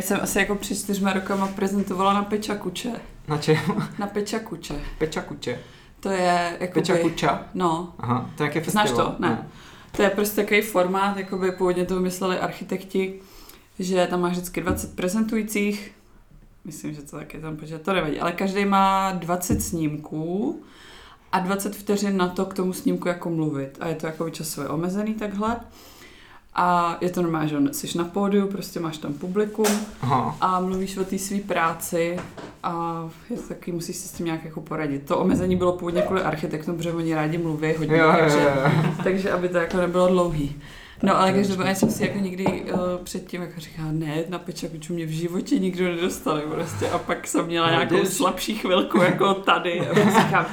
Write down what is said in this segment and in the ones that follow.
Já jsem asi jako před 4 rokama prezentovala na PechaKuče. Na čem? Na PechaKuče. PechaKuče. To je jakoby... PechaKucha? No. Aha, to je nějaký festival. Znáš to? Ne. To je prostě takový formát, jakoby původně to vymysleli architekti, že tam má vždycky 20 prezentujících. Myslím, že to taky tam, protože to nevadí. Ale každý má 20 snímků a 20 vteřin na to k tomu snímku jako mluvit. A je to jako časově omezený takhle. A je to normálně, že jsi na pódiu, prostě máš tam publikum. Aha. A mluvíš o té své práci a je to taky, musíš si s tím nějak jako poradit. To omezení bylo původně kvůli architektům, protože oni rádi mluví hodně, takže aby to jako nebylo dlouhý. No ale každopádně jsem si jako nikdy předtím jako říkala, ne, na PechaKuchu mě v životě nikdo nedostali prostě. A pak jsem měla nějakou slabší chvilku jako tady a říkám,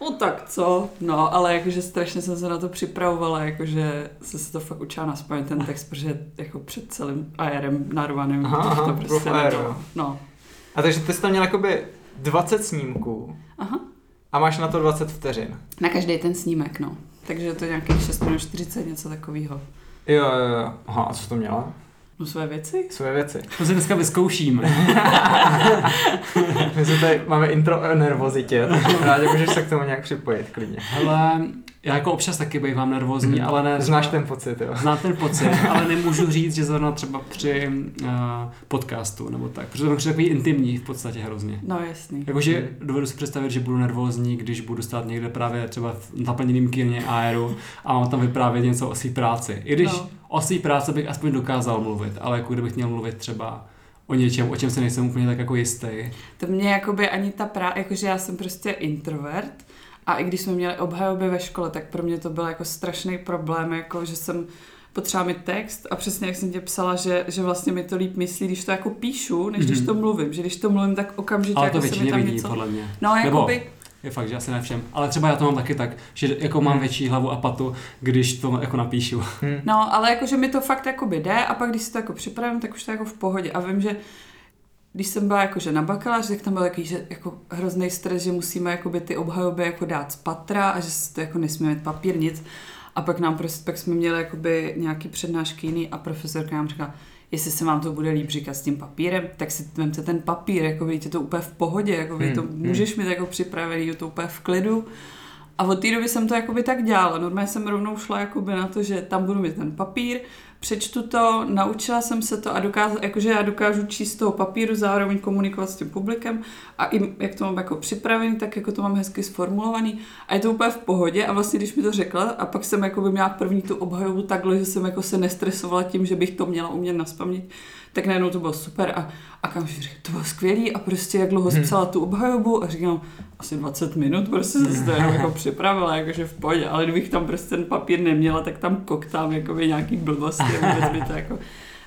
no tak co, no, ale jakože strašně jsem se na to připravovala, jakože jsem se to fakt učila naspamět ten text, protože jako před celým aérem narvaným to prostě nebylo. No. A takže ty jsi tam měla jakoby 20 snímků. Aha. A máš na to 20 vteřin. Na každý ten snímek, no. Takže to je nějakých 6:40, něco takového. Jo. Aha, a co to měla? No své věci. Své věci. To si dneska vyzkouším. My se tady máme intro o nervozitě, takže rád můžeš se k tomu nějak připojit klidně. Ale já jako občas taky bývám nervózní, ale ne... Znáš ten pocit, jo? Znám ten pocit, ale nemůžu říct, že zrovna třeba při podcastu nebo tak, protože to je takový intimní v podstatě hrozně. No jasný. Jakože dovedu si představit, že budu nervózní, když budu stát někde právě třeba v naplněným kýrně aéru a mám tam vyprávět něco o své práci. I když o své práci bych aspoň dokázal mluvit, ale jako kdybych měl mluvit třeba o něčem, o čem se nejsem úplně tak jako jistý. To mě jakoby ani ta jakože já jsem prostě introvert. A i když jsme měli obhajoby ve škole, tak pro mě to byl jako strašný problém, jako že jsem potřeba mít text a přesně jak jsem tě psala, že vlastně mi to líp myslí, když to jako píšu, než když to mluvím, že když to mluvím, tak okamžitě ale jako se mi tam vidí, něco... podle mě. No, jakoby... Je fakt, že asi ne všem, ale třeba já to mám taky tak, že jako mám větší hlavu a patu, když to jako napíšu. No, ale jakože mi to fakt jako by jde a pak když si to jako připravím, tak už to jako v pohodě a vím, že když jsem byla jakože na bakalář, tak tam byl takový že jako hrozný stres, že musíme jakoby ty obhajoby jako dát z patra a že se to jako nesmíme mít papír, nic. A pak nám prostě, pak jsme měli jakoby nějaký přednášky jiný a profesorka nám říkala, jestli se vám to bude líp říkat s tím papírem, tak si vemte ten papír, jakoby je to úplně v pohodě, jakoby to můžeš mít jako připravený, je to úplně v klidu. A od té doby jsem to jakoby tak dělala. Normálně jsem rovnou šla jakoby na to, že tam budu mít ten papír, přečtu to, naučila jsem se to a jakože já dokážu číst toho papíru, zároveň komunikovat s tím publikem a i jak to mám jako připravený, tak jako to mám hezky sformulovaný a je to úplně v pohodě a vlastně když mi to řekla a pak jsem jakoby měla první tu obhajobu takhle, že jsem jako se nestresovala tím, že bych to měla umět naspamět, tak najednou to bylo super a kamži říkám, to bylo skvělý a prostě jak dlouho psala tu obhajobu a říkám, asi 20 minut prostě se to jako připravila, jakože v pohodě, ale kdybych tam prostě ten papír neměla, tak tam koktám jakoby nějaký blbosti. To jako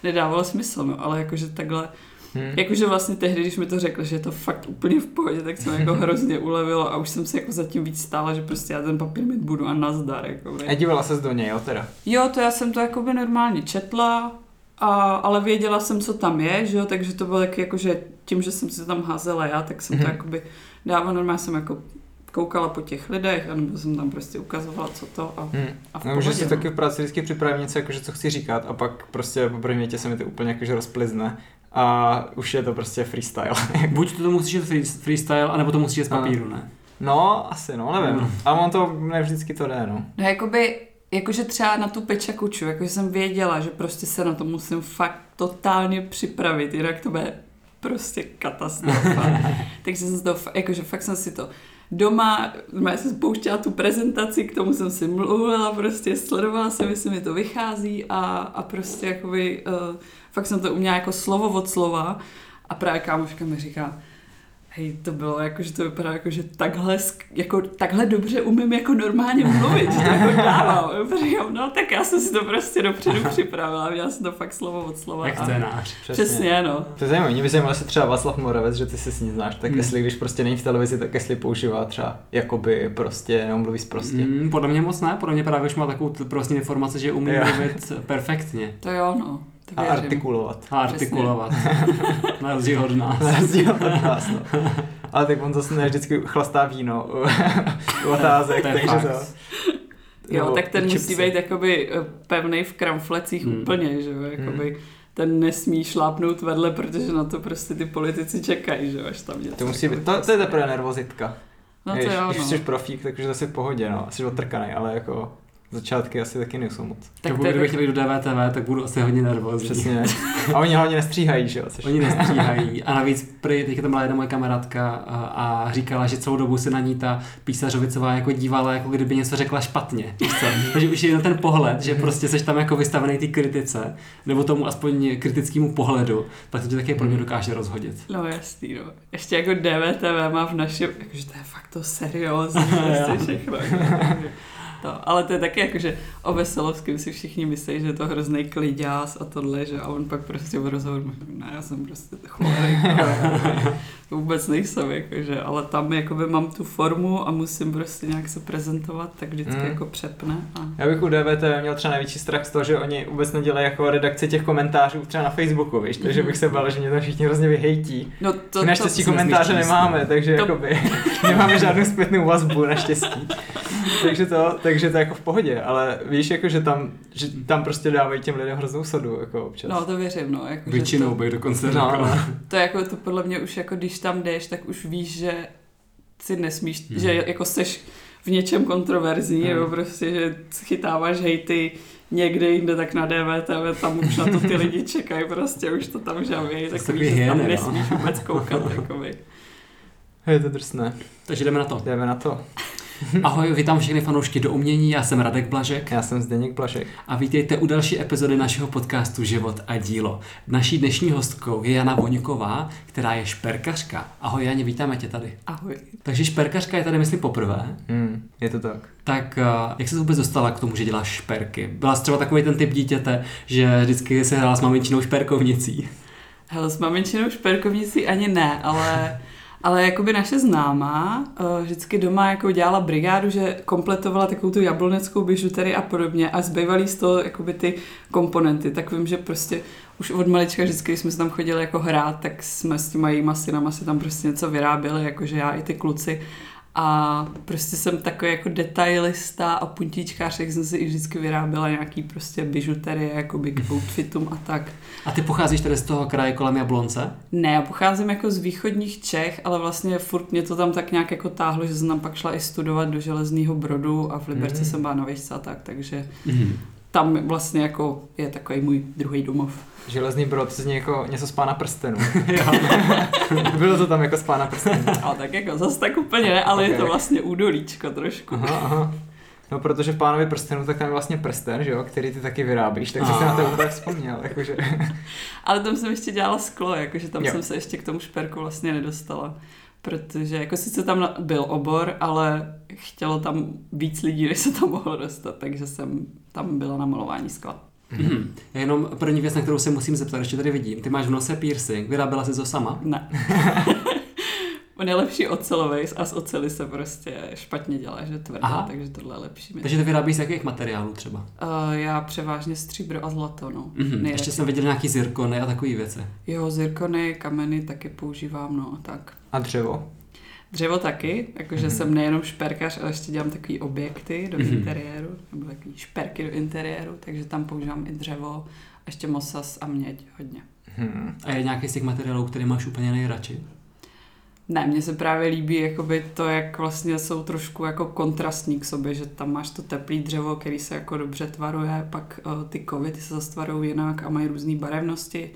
nedávalo smysl, no, ale jakože takhle, jakože vlastně tehdy, když mi to řekl, že je to fakt úplně v pohodě, tak se mi jako hrozně ulevilo a už jsem se jako zatím víc stála, že prostě já ten papír mít budu a nazdar. Jakoby. A dívala ses do něj, jo teda? Jo, to já jsem to jakoby normálně četla, ale věděla jsem, co tam je, že jo, takže to bylo taky jakože tím, že jsem si to tam házela já, tak jsem to jakoby dávala, normálně jsem jako koukala po těch lidech, anebo jsem tam prostě ukazovala, co to a v pohodě. Můžeš si taky v práci vždycky připravit něco, jakože co chci říkat a pak prostě po první větě se mi to úplně jakože rozplizne a už je to prostě freestyle. Buď to musíš jít freestyle, anebo to musíš jít z papíru, ne? No, asi no, nevím. Ale on to ne vždycky to jde, no. No jakože třeba na tu PechaKuchu, jakože jsem věděla, že prostě se na to musím fakt totálně připravit, jinak to bude prostě katastrofa. Takže jsem to, jakože fakt jsem si to doma, já jsem spouštěla tu prezentaci, k tomu jsem si mluvila, prostě sledovala jsem, jestli mi to vychází a prostě jakoby, fakt jsem to uměla jako slovo od slova a právě kámoška mi říká, hej, to bylo jako, že to vypadá jako, že takhle dobře umím jako normálně mluvit, že to jako dávám. Říkám, no tak já jsem si to prostě dopředu připravila, měla jsem to fakt slovo od slova. Jak scénář. Přesně, no. To je zajímavé, mě by zajímalo se třeba Václav Moravec, že ty se s ní znáš, tak jestli když prostě není v televizi, tak jestli používá třeba jakoby prostě, nebo mluví prostě. Podle mě moc ne, podle mě právě už má takovou prostě informaci, že umí mluvit perfektně. To jo, no. A artikulovat. Na rozdíl od nás. No. Ale tak on zase vždycky chlastá víno u otázek, takže to... Jo, tak ten musí být jakoby pevnej v kramflecích úplně, že jo, jakoby... ten nesmí šlápnout vedle, protože na to prostě ty politici čekají, že až tam něco. To musí být, to je teprve nervozitka. No to jo, když jsi profík, tak už zase v pohodě, no, jsi otrkanej, ale jako začátky asi taky nejsou moc. Tak kdybych chtěl jít do DVTV, tak budu asi hodně nervózní. Přesně. A oni hlavně nestříhají, že jo? Oni nestříhají. A navíc teďka tam byla jedna moje kamarádka a říkala, že celou dobu se na ní ta Písařovicová jako dívala, jako kdyby něco řekla špatně. Takže už je na ten pohled, že prostě seš tam jako vystavený té kritice, nebo tomu aspoň kritickému pohledu, tak to tě taky pro mě dokáže rozhodit. No jasný, no. Ještě jako DVTV má v našem, jakože to je fakt to seriózní, prostě všechno. To, ale to je taky jako, že o Veselovském si všichni myslí, že je to hrozný kliďás a tohle, že a on pak prostě v rozhovoru, ne, já jsem prostě cholerik, vůbec nejsem, jakože, ale tam jakoby mám tu formu a musím prostě nějak se prezentovat, tak vždycky jako přepne. A... Já bych u DVTV měl třeba největší strach z toho, že oni vůbec nedělají jako redakce těch komentářů třeba na Facebooku, víš, takže bych se bál, že mě tam všichni hrozně vyhejtí. No to, naštěstí to komentáře nemáme, takže to... jakoby nemáme žádnou zpětnou vazbu, naštěstí. Takže to je jako v pohodě, ale víš, jako, že tam prostě dávají těm lidem hroznou sodu, jako občas. No to věřím, no. Jako, většinou bych dokonce řekl. To je jako, to podle mě už jako, když tam jdeš, tak už víš, že si nesmíš, že jako seš v něčem kontroverzní, nebo prostě, že chytáváš hejty někde jinde, tak na DVTV, tam už na to ty lidi čekají, prostě už to tam žavějí, tak víš, že tam nesmíš vůbec koukat, takový. Je to drsné. Takže jdeme na to. Jdeme na to. Ahoj, vítám všechny fanoušky do umění, já jsem Radek Blažek. Já jsem Zdeněk Blažek. A vítejte u další epizody našeho podcastu Život a dílo. Naší dnešní hostkou je Jana Voňková, která je šperkařka. Ahoj Janě, vítáme tě tady. Ahoj. Takže šperkařka je tady, myslím, poprvé. Je to tak. Tak jak se vůbec dostala k tomu, že děláš šperky? Byla jsi třeba takový ten typ dítěte, že vždycky se hrála s maminčinou šperkovnicí? Hele, s maminčinou šperkovnicí ani ne, ale... Ale jakoby naše známá vždycky doma jako dělala brigádu, že kompletovala takovou tu jabloneckou bižuterii a podobně a zbývaly z toho jakoby ty komponenty. Tak vím, že prostě už od malička vždycky, když jsme se tam chodili jako hrát, tak jsme s těma jejíma synama se tam prostě něco vyráběli, jakože já i ty kluci. A prostě jsem takový jako detailista a puntíčkář, jak jsem si i vždycky vyráběla nějaký prostě bižuterie, jakoby k outfitům a tak. A ty pocházíš tedy z toho kraje kolem Jablonce? Ne, já pocházím jako z východních Čech, ale vlastně furt mě to tam tak nějak jako táhlo, že jsem tam pak šla i studovat do Železného Brodu a v Liberci jsem byla na výšce a tak, takže tam vlastně jako je takový můj druhý domov. Železný Brod, to zní jako něco z Pána Prstenů. Bylo to tam jako z Pána Prstenů. No, tak jako zase tak úplně ne, ale okay. Je to vlastně údolíčko trošku. Aha. No, protože v Pánovi Prstenů tak tam je vlastně prsten, že jo, který ty taky vyrábíš, tak jsem se na to úplně vzpomněl. Jakože. Ale tam jsem ještě dělala sklo, jakože tam jsem se ještě k tomu šperku vlastně nedostala. Protože jako sice tam byl obor, ale chtělo tam víc lidí, než se tam mohlo dostat, takže jsem tam byla na malování skla. Já jenom první věc, na kterou se musím zeptat, ještě tady vidím. Ty máš v nose piercing, vyráběla jsi to sama? Ne. On je lepší ocelovej a z oceli se prostě špatně dělá, že tvrdá. Aha. Takže tohle je lepší. Takže ty vyrábíš z jakých materiálů třeba? Já převážně stříbro a zlato, no. Ještě jsem viděl nějaký zirkony a takové věci. Jo, zirkony, kameny taky používám, no a tak. A dřevo? Dřevo taky, jakože jsem nejenom šperkař, ale ještě dělám takový objekty do interiéru, nebo takový šperky do interiéru, takže tam používám i dřevo, ještě mosas a měď hodně. A je nějaký z těch materiálů, který máš úplně nejradši? Ne, mně se právě líbí jakoby to, jak vlastně jsou trošku jako kontrastní k sobě, že tam máš to teplý dřevo, který se jako dobře tvaruje, pak ty kovy, ty se zastvarou jinak a mají různé barevnosti.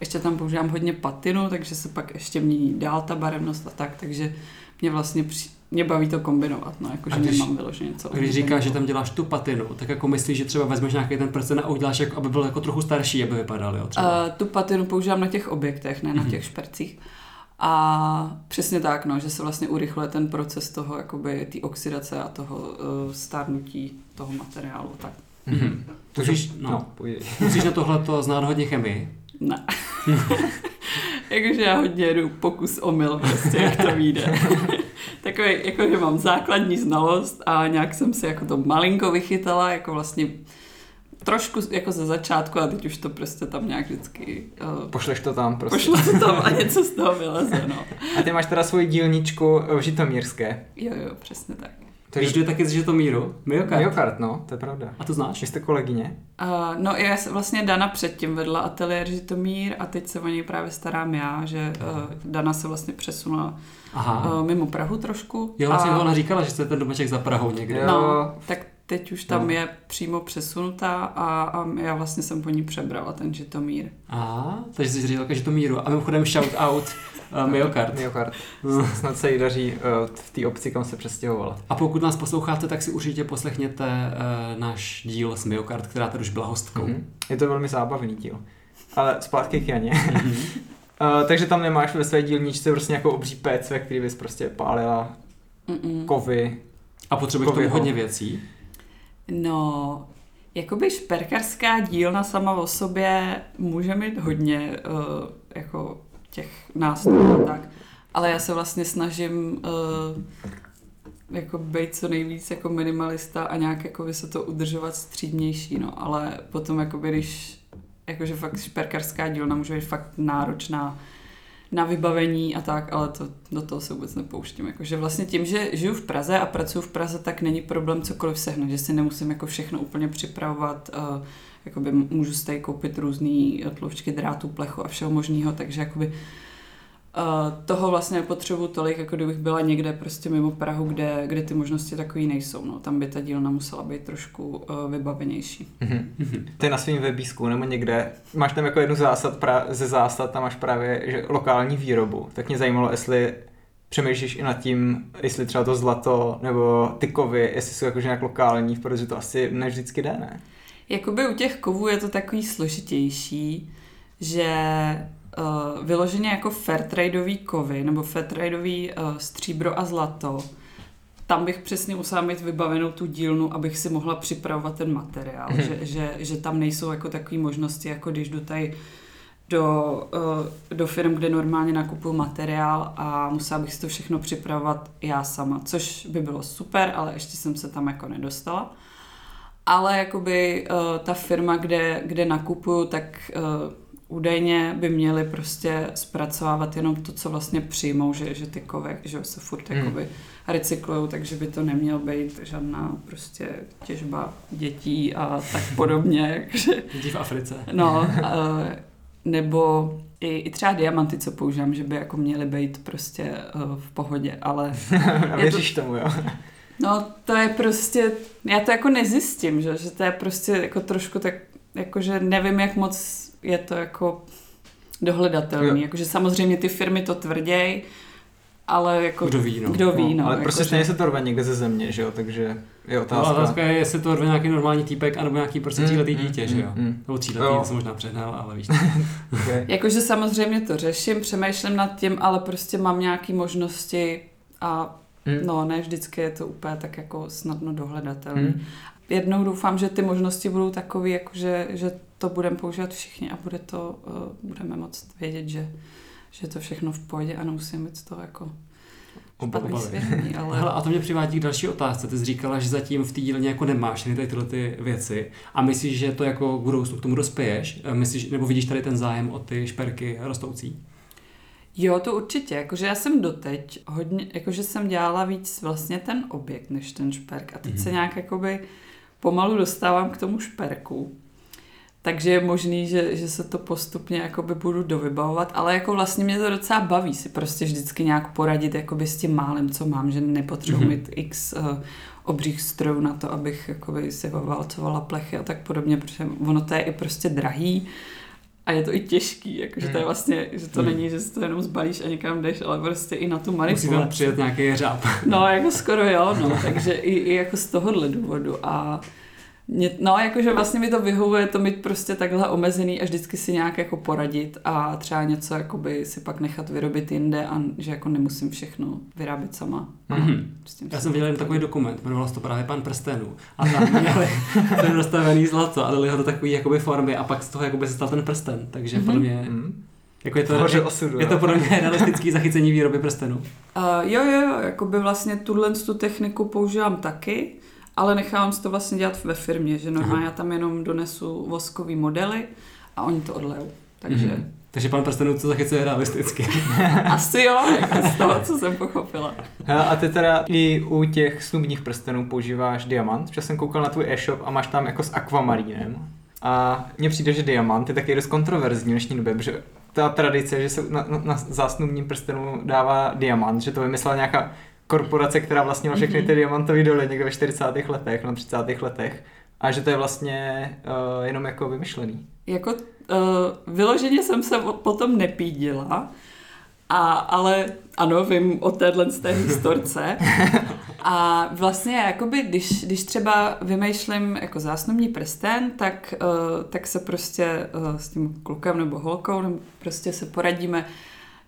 Ještě tam používám hodně patinu, takže se pak ještě mění dál ta barevnost a tak, takže mě vlastně mě baví to kombinovat, no, jakože nemám vyloženě něco. Když říkáš, že tam děláš tu patinu, tak jako myslíš, že třeba vezmeš nějaký ten prsten a uděláš, jako, aby byl jako trochu starší, aby vypadal, jo? Třeba. Tu patinu používám na těch objektech, ne na těch špercích. A přesně tak, no, že se vlastně urychluje ten proces toho, jakoby, té oxidace a toho stárnutí toho materiálu, tak. Musíš na tohleto znát hodně chemii? Ne. Jakože já hodně jedu pokus omyl, prostě, jak to vyjde. Takový, jakože mám základní znalost a nějak jsem si jako to malinko vychytala, jako vlastně trošku jako ze začátku a teď už to prostě tam nějak vždycky... Pošleš to tam prostě. Pošlu to tam a něco z toho vyleze, no. A ty máš teda svoji dílničku v Žitomírské. Jo, přesně tak. Když jde taky z Žitomíru? Myokard. Myokard, no, to je pravda. A to znáš? Vy jste kolegyně? No, já vlastně Dana předtím vedla ateliér Žitomír a teď se o něj právě starám já, že Dana se vlastně přesunula mimo Prahu trošku. Jo, vlastně ona říkala, že jste ten domeček za Prahou někde. No, tak teď už tam je přímo přesunutá a já vlastně jsem po ní přebrala ten Žitomír. Aha, takže jsi říkala Žitomíru. A mimochodem shout out Myokard. Snad se jí daří v té obci, kam se přestěhovala. A pokud nás posloucháte, tak si určitě poslechněte náš díl s Myokard, která tady už byla hostkou. Mm-hmm. Je to velmi zábavný díl. Ale zpátky k Janě. Mm-hmm. Takže tam nemáš ve své dílničce prostě nějakou obří pec, ve který bys prostě pálila kovy. A potřebuješ tomu hodně věcí? No, jakoby šperkařská dílna sama o sobě může mít hodně jako těch nástrojů a tak, ale já se vlastně snažím jako být co nejvíc jako minimalista a nějak jako se to udržovat střídnější, no, ale potom jakoby, když jakože fakt šperkařská dílna může být fakt náročná na vybavení a tak, ale to, do toho se vůbec nepouštím. Jakože vlastně tím, že žiju v Praze a pracuji v Praze, tak není problém cokoliv sehnat, že si nemusím jako všechno úplně připravovat, jakoby můžu si tady koupit různý tloušťky drátů, plechu a všeho možného, takže jakoby toho vlastně nepotřebuji tolik, jako kdybych byla někde prostě mimo Prahu, kde ty možnosti takový nejsou. No. Tam by ta dílna musela být trošku vybavenější. Mm-hmm. Ty na svým webísku nebo někde, máš tam jako jednu zásad ze zásad, tam máš právě že lokální výrobu. Tak mě zajímalo, jestli přemýšlíš i nad tím, jestli třeba to zlato nebo ty kovy, jestli jsou jakože nějak lokální, protože to asi ne vždycky jde, ne? Jakoby u těch kovů je to takový složitější, že vyloženě jako fairtradeový kovy nebo fairtradeový stříbro a zlato, tam bych přesně musela mít vybavenou tu dílnu, abych si mohla připravovat ten materiál, že tam nejsou jako takové možnosti, jako když jdu tady do firm, kde normálně nakupuju materiál a musela bych si to všechno připravovat já sama, což by bylo super, ale ještě jsem se tam jako nedostala. Ale jakoby ta firma, kde nakupuju, tak údajně by měli prostě zpracovávat jenom to, co vlastně přijmou, že ty kovy, že se furt jakoby recyklujou, takže by to neměl být žádná prostě těžba dětí a tak podobně. Děti v Africe. No, nebo i třeba diamanty, co používám, že by jako měly být prostě v pohodě, ale... Věříš tomu, jo? No, to je prostě... Já to jako nezjistím, že to je prostě jako trošku tak, jakože nevím, jak moc je to jako dohledatelný. Jakože samozřejmě ty firmy to tvrděj, ale jako... Kdo ví, no. Ale jako prostě stejně se to rve někde ze země, že jo, takže je otázka. No, otázka je, jestli to rve nějaký normální týpek, anebo nějaký prostě tříletý dítě, že jo. Nebo tříletý, to jsem možná přehnal, ale víš. Okay. Jakože samozřejmě to řeším, přemýšlím nad tím, ale prostě mám nějaké možnosti a no, ne vždycky je to úplně tak jako snadno dohledatelný. Jednou doufám, že ty možnosti budou takové, jakože že to budeme používat všichni a bude to, budeme moct vědět, že je to všechno v pohodě a nemusíme mít to jako špatný svědomí. Ale... Hele, a to mě přivádí k další otázce. Ty jsi říkala, že zatím v té dílně jako nemáš tyhle ty věci a myslíš, že to jako budoucnu k tomu dospěješ? Myslíš, nebo vidíš tady ten zájem o ty šperky rostoucí? Jo, to určitě. Jakože já jsem doteď hodně, jakože jsem dělala víc vlastně ten objekt než ten šperk a teď se nějak jakoby pomalu dostávám k tomu šperku. Takže je možný, že se to postupně jakoby budu dovybavovat, ale jako vlastně mě to docela baví si prostě vždycky nějak poradit jakoby s tím málem, co mám, že nepotřebuji mít x obřích strojů na to, abych jakoby si válcovala plechy a tak podobně, protože ono to je i prostě drahý a je to i těžký, jakože to je vlastně, že to není, že si to jenom zbalíš a někam jdeš, ale prostě i na tu manipulaci. Musí tam přijet nějaký hřáb. No, jako skoro jo, no, takže i jako z tohohle důvodu a no, jakože vlastně mi to vyhovuje to mít prostě takhle omezený a vždycky si nějak jako poradit a třeba něco jakoby si pak nechat vyrobit jinde a že jako nemusím všechno vyrábět sama. Já jsem viděl jen takový dokument, jmenoval se to právě Pán Prstenů a tam měli ten rozstavený zlato a dali ho do takový jakoby formy a pak z toho jakoby se stal ten prsten, takže podle mě... Jako je to podle mě realistické zachycení výroby prstenů. Jo, jakoby vlastně tu techniku používám taky. Ale nechávám si to vlastně dělat ve firmě, že normálně já tam jenom donesu voskový modely a oni to odlejou. Takže Takže Pán Prstenů to zachycuje realisticky. Asi jo, jako z toho, co jsem pochopila. A ty teda i u těch snubních prstenů používáš diamant. Včas jsem koukal na tvůj e-shop a máš tam jako s akvamarínem. A mně přijde, že diamant je taky dost kontroverzní v dnešní době, protože ta tradice, že se na zásnubním prstenu dává diamant, že to vymyslela nějaká korporace, která vlastnila všechny ty diamantové doly někde ve 40. letech, no 30. letech. A že to je vlastně jenom jako vymyšlený. Jako vyloženě jsem se potom nepídila, ale ano, vím o téhle z té historce. A vlastně jakoby, když třeba vymýšlím jako zásnubní prsten, tak se prostě s tím klukem nebo holkou nebo prostě se poradíme,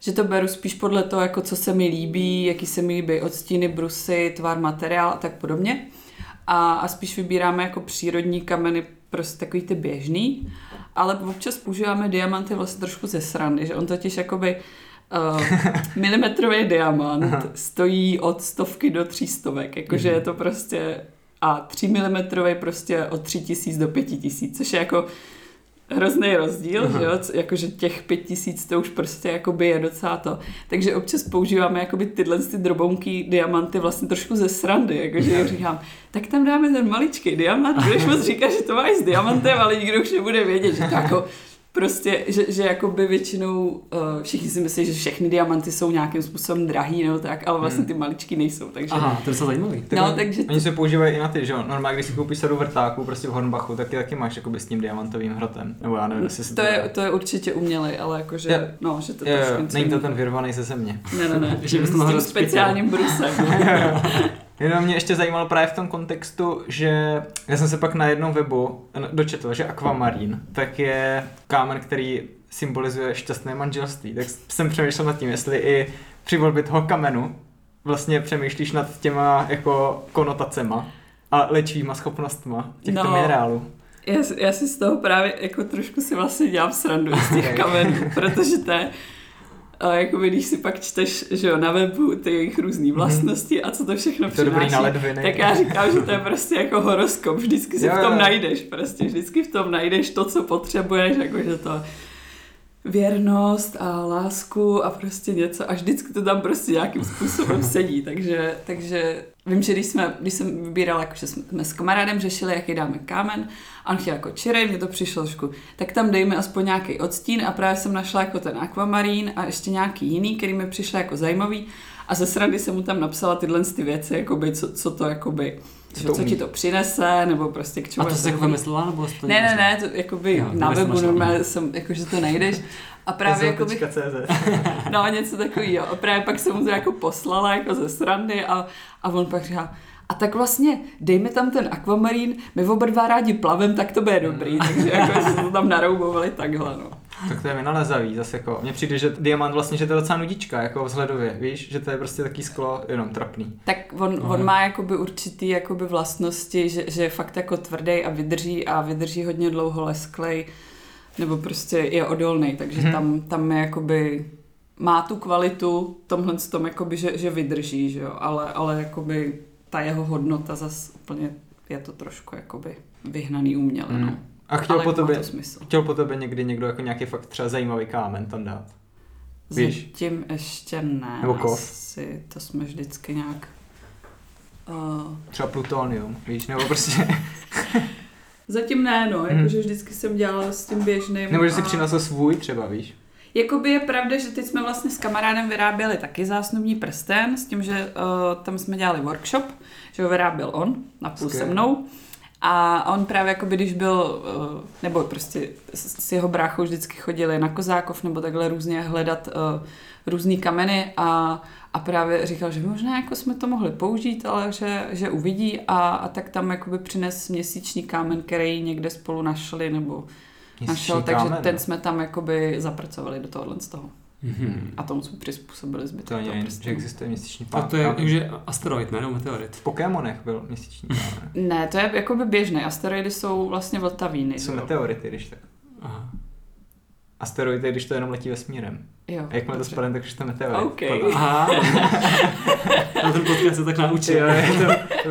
že to beru spíš podle toho, jako co se mi líbí, jaký se mi líbí odstíny, brusy, tvar, materiál a tak podobně. A spíš vybíráme jako přírodní kameny, prostě takový ty běžný, ale občas používáme diamanty vlastně trošku ze srandy, že on totiž jakoby milimetrový diamant stojí od 100 do 300, jakože je to prostě a 3 milimetrový prostě od 3000 do 5000, což je jako hrozný rozdíl, že jo? Jakože těch 5000 to už prostě jakoby je docela to. Takže občas používáme jakoby tyhle ty drobounky diamanty vlastně trošku ze srandy, jakože říkám, tak tam dáme ten maličký diamant, budeš moc říkat, že to máš s diamantem, ale nikdo už nebude vědět, že to jako prostě, že jakoby většinou všichni si myslí, že všechny diamanty jsou nějakým způsobem drahý nebo tak, ale vlastně ty maličky nejsou, takže... Aha, to je zajímavý. No, takže... Oni se používají i na ty, že jo? Normálně, když si koupíš sadu vrtáků prostě v Hornbachu, taky máš jakoby s tím diamantovým hrotem. Nebo já nevím, jestli to je určitě umělej, ale jakože... Ja, no, že to je, trošku... Není to ten vyrvaný ze země. Ne. že s tím speciálním brusem. Jenom mě ještě zajímalo právě v tom kontextu, že já jsem se pak na jednom webu dočetl, že akvamarín tak je kámen, který symbolizuje šťastné manželství. Tak jsem přemýšlel nad tím, jestli i při volbě toho kamenu vlastně přemýšlíš nad těma jako konotacema a léčivýma schopnostma těchto minerálů. Já si z toho právě jako trošku si vlastně dělám srandu z těch kamenů, protože to je... A jakoby, když si pak čteš, že jo, na webu ty jejich různý vlastnosti a co to všechno přináší, tak já říkám, že to je prostě jako horoskop, vždycky si v tom najdeš, prostě vždycky v tom najdeš to, co potřebuješ, jakože to věrnost a lásku a prostě něco a vždycky to tam prostě nějakým způsobem sedí, takže vím, že když jsem vybírala, jakože jsme s kamarádem řešili, jaký dáme kámen a on chtěl jako čirej, mně to přišlo trošku, tak tam dejme aspoň nějaký odstín a právě jsem našla jako ten akvamarín a ještě nějaký jiný, který mi přišel jako zajímavý a ze srandy jsem mu tam napsala tyhle ty věci, jakoby, co to jakoby... Co ti to přinese, nebo prostě k čemu... A to jsi jako vymyslela, nebo to ne, to jakoby no, na webu normálně jsem, jakože to najdeš. A právě jakoby... No, něco takový, jo. A právě pak jsem mu to jako poslala, jako ze srandy a on pak říká, a tak vlastně dejme tam ten akvamarín, my oba dva rádi plavem, tak to bude dobrý. Takže jako, že to tam naroubovali takhle, no. Tak to je vynalezavý zase jako. Mně přijde, že diamant vlastně, že to je docela nudička, jako vzhledově, víš, že to je prostě taký sklo jenom trapný. Tak on má jakoby určitý jakoby vlastnosti, že je fakt jako tvrdý a vydrží hodně dlouho lesklej, nebo prostě je odolný, takže tam je jakoby, má tu kvalitu tomhle tom jakoby, že vydrží, že jo, ale jakoby ta jeho hodnota zase úplně je to trošku jakoby vyhnaný uměle, no. A chtěl po tobě někdy někdo jako nějaký fakt třeba zajímavý kámen tam dát? Víš? Zatím ještě ne. Nebo kov? Asi, to jsme vždycky nějak... Třeba plutonium, víš? Nebo prostě... Zatím ne, no. Jakože vždycky jsem dělala s tím běžným. Nebo že si přinesl svůj třeba, víš? Jakoby je pravda, že teď jsme vlastně s kamarádem vyráběli taky zásnubní prsten, s tím, že tam jsme dělali workshop, že ho vyráběl on, napůl se mnou. A on právě jakoby, když byl, nebo prostě s jeho bráchou vždycky chodili na Kozákov nebo takhle různě hledat různý kameny a právě říkal, že možná jako jsme to mohli použít, ale že uvidí a tak tam jakoby přines měsíční kámen, který někde spolu našli nebo našel, takže ten jsme tam jakoby zapracovali do tohohle z toho. A tomu jsme přizpůsobili zbytek. To je, že existuje měsíční pán. A to je takže asteroid, ne? Nebo meteorit. V Pokémonech byl měsíční pán. Ne, to je jakoby běžné. Asteroidy jsou vlastně vltavíny. Jsou meteority, když tak. Aha. asteroidy, když to jenom letí vesmírem. Jo, a jakmile to spadne, tak už to meteorit. Okay. Aha. Na ten podcast se tak naučí. Jo, je to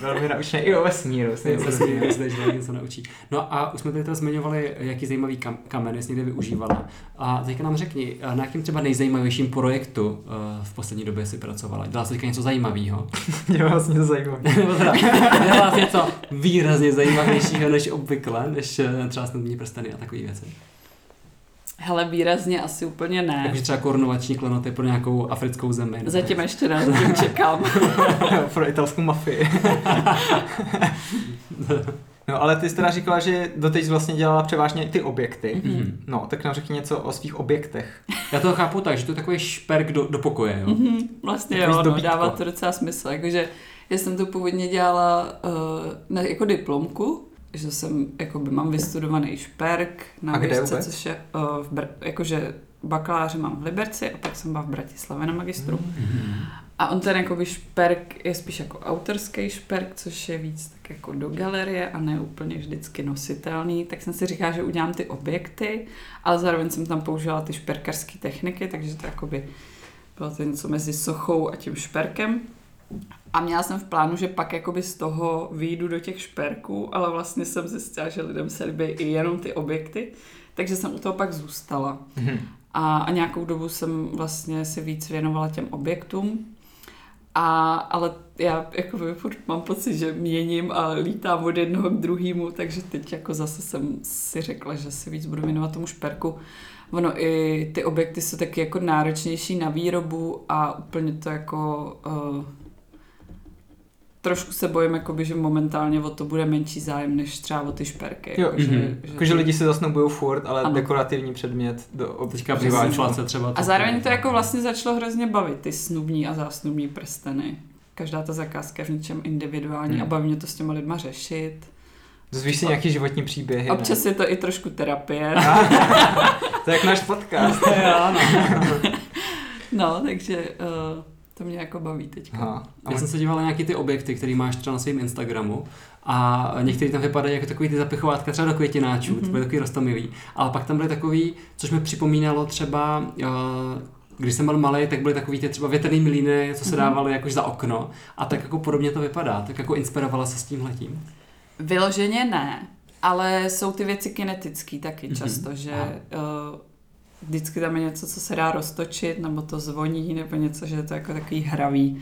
velmi naučné. I o vesmíru. Vesmíru že něco naučí. No a už jsme tady teda zmiňovali, jaký zajímavý kameny jsi někde využívala. A teďka nám řekni, na jakým třeba nejzajímavějším projektu v poslední době jsi pracovala? Dělala jsi něco zajímavého? Dělala jsi něco zajímavého. Dělala jsi něco výrazně zajímavějšího než obvykle, než třeba Snadní prsteny a takové věci. Hele, výrazně asi úplně ne. Takže třeba korunovační klenoty pro nějakou africkou zemi. Ne? Zatím ještě ne, zatím čekám. Pro italskou mafii. No ale ty jsi teda říkala, že doteď vlastně dělala převážně ty objekty. Mm-hmm. No, tak nám řekni něco o svých objektech. Já to chápu tak, že to je takový šperk do pokoje, jo? Mm-hmm. Vlastně takový jo, no, dává to docela smysl. Jakože já jsem to původně dělala jako diplomku, že jsem, jakoby, mám vystudovaný šperk na výšce, což je jakože bakaláře mám v Liberci a pak jsem byla v Bratislavě na magistru. Mm-hmm. A on ten jakoby šperk je spíš jako autorský šperk, což je víc tak jako do galerie a ne úplně vždycky nositelný. Tak jsem si říkala, že udělám ty objekty, ale zároveň jsem tam použila ty šperkařské techniky, takže to jakoby bylo to něco mezi sochou a tím šperkem. A měla jsem v plánu, že pak jakoby z toho vyjdu do těch šperků, ale vlastně jsem zjistila, že lidem se líbí i jenom ty objekty, takže jsem u toho pak zůstala. A nějakou dobu jsem vlastně se víc věnovala těm objektům, ale já jakoby furt mám pocit, že měním a lítám od jednoho k druhému, takže teď jako zase jsem si řekla, že si víc budu věnovat tomu šperku. Ono i ty objekty jsou taky jako náročnější na výrobu a úplně to jako... trošku se bojím, jakoby, že momentálně o to bude menší zájem, než třeba o ty šperky. Jakože že lidi se zasnoubujou furt, ale ano. Dekorativní předmět do teďka se třeba. A zároveň to jako vlastně začalo hrozně bavit, ty snubní a zásnubní prsteny. Každá ta zakázka je v něčem individuální a baví mě to s těma lidma řešit. Zvíš si nějaký životní příběhy. Občas je to i trošku terapie. To je jak náš podcast. No, takže... to mě jako baví teďka. Aha. Já jsem se dívala nějaký ty objekty, které máš třeba na svém Instagramu a některé tam vypadají jako takový ty zapichovátka třeba do květináčů, to byly takový roztomilý, ale pak tam byly takový, což mi připomínalo třeba, když jsem byl malý, tak byly takový ty třeba větrný mlýny, co se dávaly jakož za okno a tak jako podobně to vypadá, tak jako inspirovala se s tímhletím? Vyloženě ne, ale jsou ty věci kinetický taky často, že... vždycky tam je něco, co se dá roztočit, nebo to zvoní, nebo něco, že je to jako takový hravý.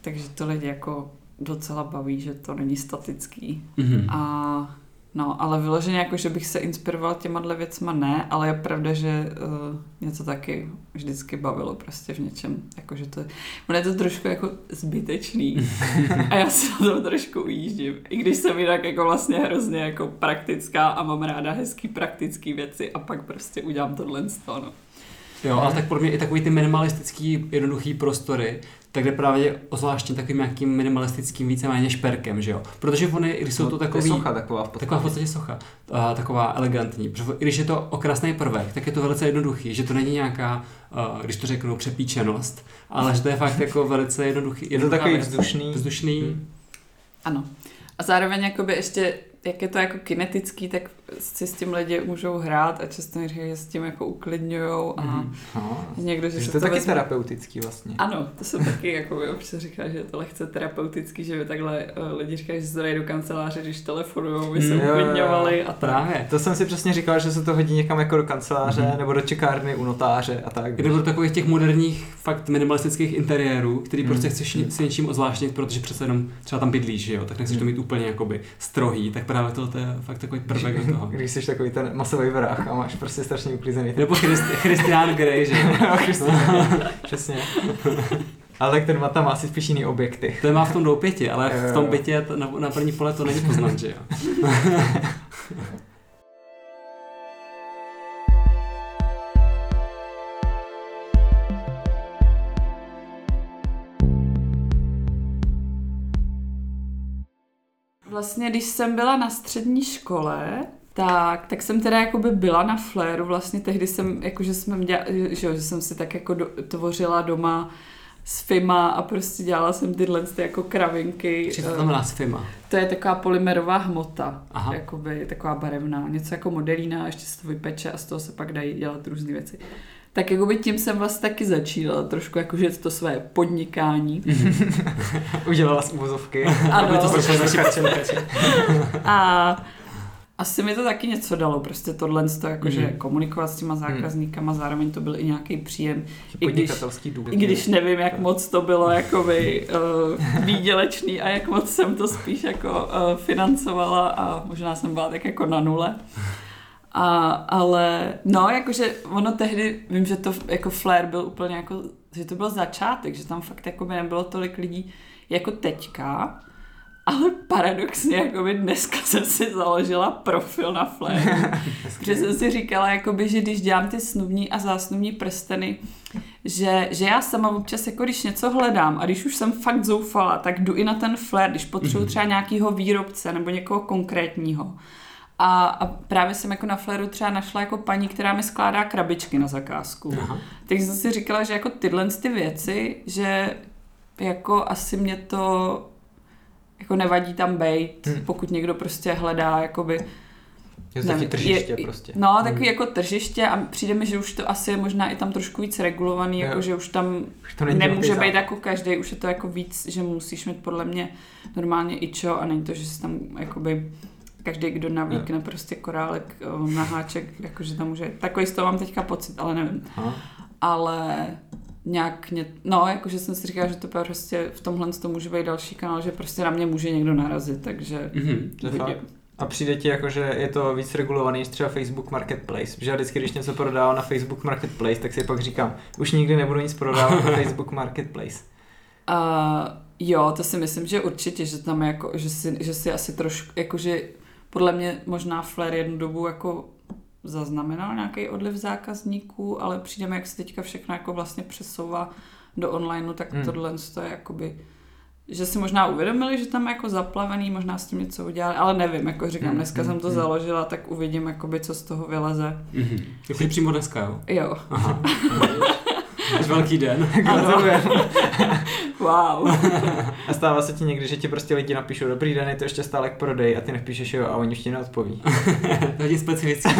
Takže to lidi jako docela baví, že to není statický. A no, ale vyloženě jako, že bych se inspiroval těma věcma, ne, ale je pravda, že něco taky vždycky bavilo prostě v něčem. Jako, že to, ono je to trošku jako zbytečný a já se na to trošku ujíždím. I když jsem jinak jako vlastně hrozně jako praktická a mám ráda hezký praktický věci a pak prostě udělám tohle z toho, no. Jo, ale tak pro mě i takový ty minimalistický jednoduchý prostory, tak jde právě ozvláště takovým nějakým minimalistickým víceméně šperkem, že jo? Protože oni, když jsou to takový... socha taková v podstatě socha. Taková elegantní. Protože když je to okrasný prvek, tak je to velice jednoduchý, že to není nějaká, když to řeknu, přepíčenost, ale že to je fakt jako velice jednoduchý. Je to takový vzdušný. Ano. A zároveň jakoby ještě... jak je to jako kinetický, tak si s tím lidi můžou hrát a často mi říkají, že s tím jako uklidňujou a někdo, že to je taky vezme... terapeutický vlastně. Ano, to jsem taky, jako občas říká, že je to lehce terapeutický, že by takhle lidi říkají, že se to dají do kanceláře, když telefonujou, aby se uklidňovali a právě. To jsem si přesně říkal, že se to hodí někam jako do kanceláře nebo do čekárny u notáře a tak. Nebo do takových těch moderních, fakt minimalistických interiérů, který prostě chceš si něčím ozvláštnit, protože přece jenom třeba tam bydlíš, jo, tak nechceš to mít úplně jakoby strohý, tak právě to je fakt takový prvek do toho. Když jsi takový ten masový vrah a máš prostě strašně uklízený. Nebo Christian Grey, že? Přesně. Ale ten tam má asi spíš jiný objekty. To má v tom doupěti, ale v tom bytě na první pole to není poznat, že jo? Vlastně, když jsem byla na střední škole, tak jsem teda jakoby byla na fléru, vlastně tehdy jsem, jakože jsem si tak jako tvořila doma s Fima a prostě dělala jsem tyhle jako kravinky. Co to znamená s Fima? To je taková polymerová hmota, jakoby, taková barevná, něco jako modelína, ještě se to vypeče a z toho se pak dají dělat různé věci. Tak jakoby tím jsem vlastně taky začínala trošku, jakože to své podnikání. Udělala z uvozovky. Ano. A asi mi to taky něco dalo, prostě tohle z toho, jakože komunikovat s těma zákazníkama, zároveň to byl i nějaký příjem. I když nevím, jak moc to bylo jakoby výdělečný a jak moc jsem to spíš jako financovala a možná jsem byla tak jako na nule. Ale no, jakože ono tehdy, vím, že to jako flair byl úplně jako, že to byl začátek, že tam fakt jako by nebylo tolik lidí jako teďka, ale paradoxně jako by dneska jsem si založila profil na flair, protože jsem si říkala jako by, že když dělám ty snubní a zásnubní prsteny, že já sama občas jako když něco hledám a když už jsem fakt zoufala, tak jdu i na ten flair, když potřebuji třeba nějakýho výrobce nebo někoho konkrétního. A právě jsem jako na fléru třeba našla jako paní, která mi skládá krabičky na zakázku. Aha. Takže jsem si říkala, že jako tyhle ty věci, že jako asi mě to jako nevadí tam bejt, pokud někdo prostě hledá jakoby... Je to taky tržiště prostě. No, takový jako tržiště a přijde mi, že už to asi je možná i tam trošku víc regulovaný, jako že už tam už to nemůže být jako každý, už je to jako víc, že musíš mít podle mě normálně ičo a není to, že se tam jakoby... Každý, kdo navlíkne prostě korálek na háček, jakože tam může... Takový z toho mám teďka pocit, ale nevím. Aha. Ale nějak... No, jakože jsem si říkala, že to prostě v tomhle to může být další kanál, že prostě na mě může někdo narazit, takže... A přijde ti jako, že je to víc regulovaný třeba Facebook Marketplace, protože já vždycky, když něco prodávám na Facebook Marketplace, tak si pak říkám, už nikdy nebudu nic prodávat na Facebook Marketplace. Jo, to si myslím, že určitě, že tam jako, že si asi trošku, jakože... Podle mě možná flair jednu dobu jako zaznamenal nějaký odliv zákazníků, ale přijde mi, jak se teďka všechno jako vlastně přesouvá do onlineu, tak tohle to je jakoby, že si možná uvědomili, že tam je jako zaplavený, možná s tím něco udělali, ale nevím, jako říkám, dneska jsem to založila, tak uvidím, jakoby, co z toho vyleze. Jako přímo dneska, jo? Jo. Aha. Až velký den. Wow. A stává se ti někdy, že ti prostě lidi napíšou dobrý den, je to ještě stále k prodeji a ty nepíšeš jo a oni ještě neodpoví. To je specifický.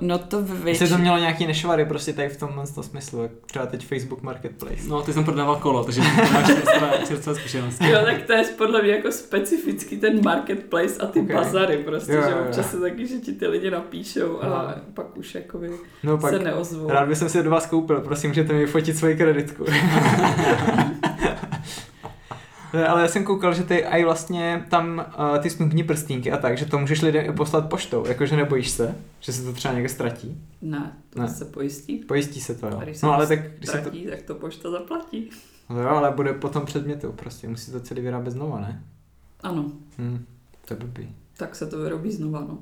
No to většinou. Jsi to mělo nějaký nešvary prostě tady v tomhle smyslu, třeba teď Facebook Marketplace. No ty jsem prodával kolo, takže máš čerstvá zkušenost. Jo, tak to je podle mě jako specifický ten Marketplace a ty bazary prostě, jo, že občas se taky, že ti ty lidi napíšou a pak už jakoby no, pak se neozvou. Rád bych se do vás koupil, prosím, můžete mi fotit svoji kreditku. Ale já jsem koukal, že ty aj vlastně tam ty snubní prstínky a tak, že to můžeš lidem poslat poštou, jakože nebojíš se, že se to třeba někde ztratí? Ne, to se pojistí. Pojistí se to, jo. A když se ztratí, tak to pošta zaplatí. No jo, ale bude potom předmětu, prostě musí to celý vyrábět znova, ne? Ano. To je blbý. Tak se to vyrobí znova, no.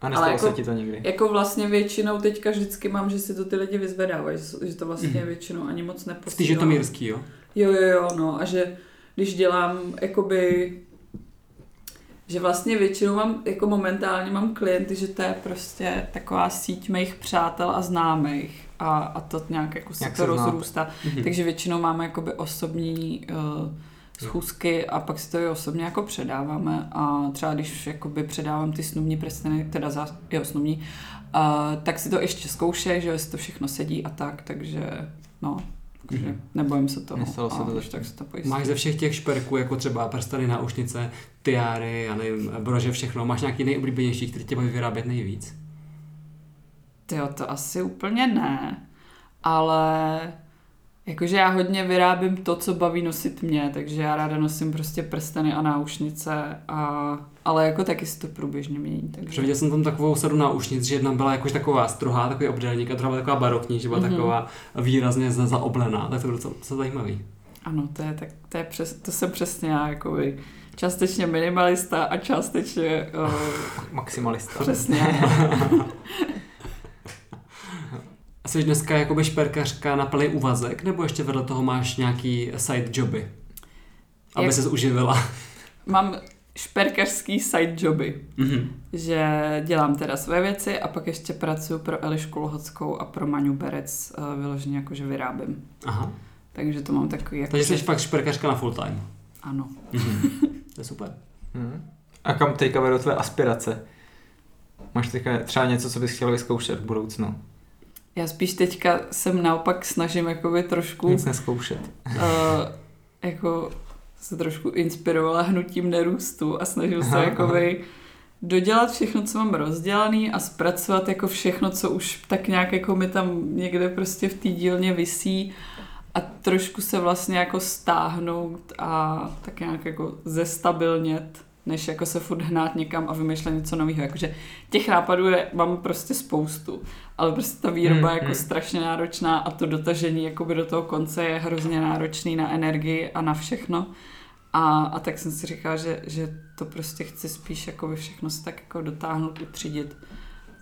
A nestalo se ti to nikdy? Jako vlastně většinou teďka vždycky mám, že si to ty lidi vyzvedávají, že to vlastně většinou ani moc neposílá. Ty žitomírský, jo? Jo, no a že když dělám, jakoby, že vlastně většinou mám, jako momentálně mám klienty, že to je prostě taková síť mých přátel a známých a to nějak jako se to rozrůstá. Takže většinou máme jakoby osobní schůzky a pak si to i osobně jako předáváme a třeba když jakoby předávám ty snubní prsteny, teda snubní, tak si to ještě zkoušej, že jestli to všechno sedí a tak, takže no. Nebojím se toho. Nestalo se to, když tak se to pojistí. Máš ze všech těch šperků, jako třeba prsteny, náušnice, tiáry, já nevím, brože, všechno. Máš nějaký nejoblíbenější, který tě baví vyrábět nejvíc? Tyjo, to asi úplně ne. Ale jakože já hodně vyrábím to, co baví nosit mě, takže já ráda nosím prostě prsteny a náušnice, ale jako taky si to průběžně mění. Takže viděl jsem tam takovou sadu náušnic, že jedna byla jakož taková strohá, takový obdélník a druhá byla taková barokní, že byla taková výrazně zaoblená, tak to bylo docela zajímavý. Ano, to jsem přesně já, jakoby částečně minimalista a částečně... maximalista. Přesně. A jsi dneska jakoby šperkařka na plný úvazek, nebo ještě vedle toho máš nějaký side joby, aby ses uživila? Mám šperkařský side joby. Mm-hmm. Že dělám teda své věci a pak ještě pracuji pro Elišku Lhotskou a pro Maňu Berec vyloženě jakože vyrábím. Aha. Takže to mám takový... Jako... Takže jsi fakt šperkařka na full time. Ano. Mm-hmm. To je super. Mm-hmm. A kam teďka vedou tvé aspirace? Máš teďka třeba něco, co bys chtěla vyzkoušet v budoucnu? Já spíš teďka jsem naopak snažím jakoby trošku... Nic neskoušet. Jako... se trošku inspirovala hnutím nerůstu a snažil se jakoby dodělat všechno, co mám rozdělaný a zpracovat jako všechno, co už tak nějak jako mi tam někde prostě v té dílně visí a trošku se vlastně jako stáhnout a tak nějak jako zestabilnět, než jako se furt hnát někam a vymýšlet něco nového. Jakože těch nápadů mám prostě spoustu, ale prostě ta výroba je jako strašně náročná a to dotažení jakoby do toho konce je hrozně náročný na energii a na všechno. A tak jsem si říkala, že to prostě chci spíš jakoby všechno se tak jako dotáhnout, utřídit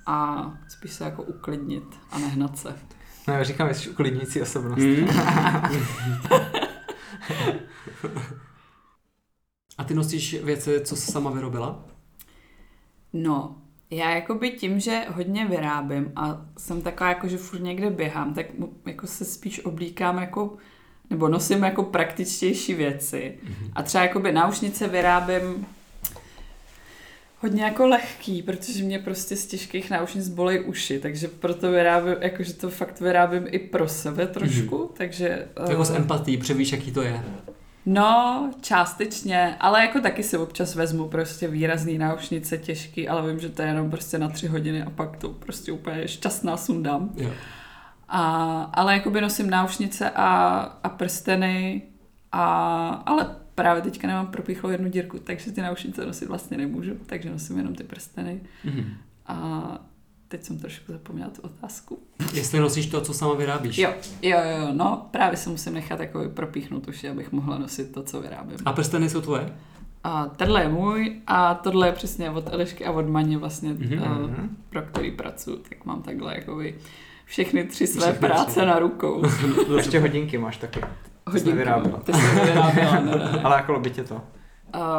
a spíš se jako uklidnit a nehnat se. No já říkám, jsi uklidnící osobnost. A ty nosíš věci, co jsi sama vyrobila? No, já jakoby tím, že hodně vyrábím a jsem taková jako, že furt někde běhám, tak jako se spíš oblíkám jako, nebo nosím jako praktičtější věci. Mm-hmm. A třeba jakoby náušnice vyrábím hodně jako lehký, protože mě prostě z těžkých náušnic bolej uši, takže proto vyrábím, jakože to fakt vyrábím i pro sebe trošku, takže... Jako s empatí, převíš, jaký to je. No, částečně, ale jako taky si občas vezmu prostě výrazný náušnice, těžký, ale vím, že to je jenom prostě na 3 hodiny a pak to prostě úplně šťastná sundám. Yeah. Ale jakoby nosím náušnice a prsteny, ale právě teďka nemám propíchlou jednu dírku, takže ty náušnice nosit vlastně nemůžu, takže nosím jenom ty prsteny. Mm-hmm. A teď jsem trošku zapomněla tu otázku. Jestli nosíš to, co sama vyrábíš. Jo, no právě se musím nechat jako propíchnout uši, abych mohla nosit to, co vyrábím. A prsteny jsou tvoje? Tenhle je můj a tohle je přesně od Elišky a od Maně vlastně, pro který pracuji, tak mám takhle jakoby všechny 3 své práce na rukou. Ještě hodinky máš takové. Hodinky, jsi nevyráběla. Ty jsi nevyráběla, ne. Ale jako by tě to.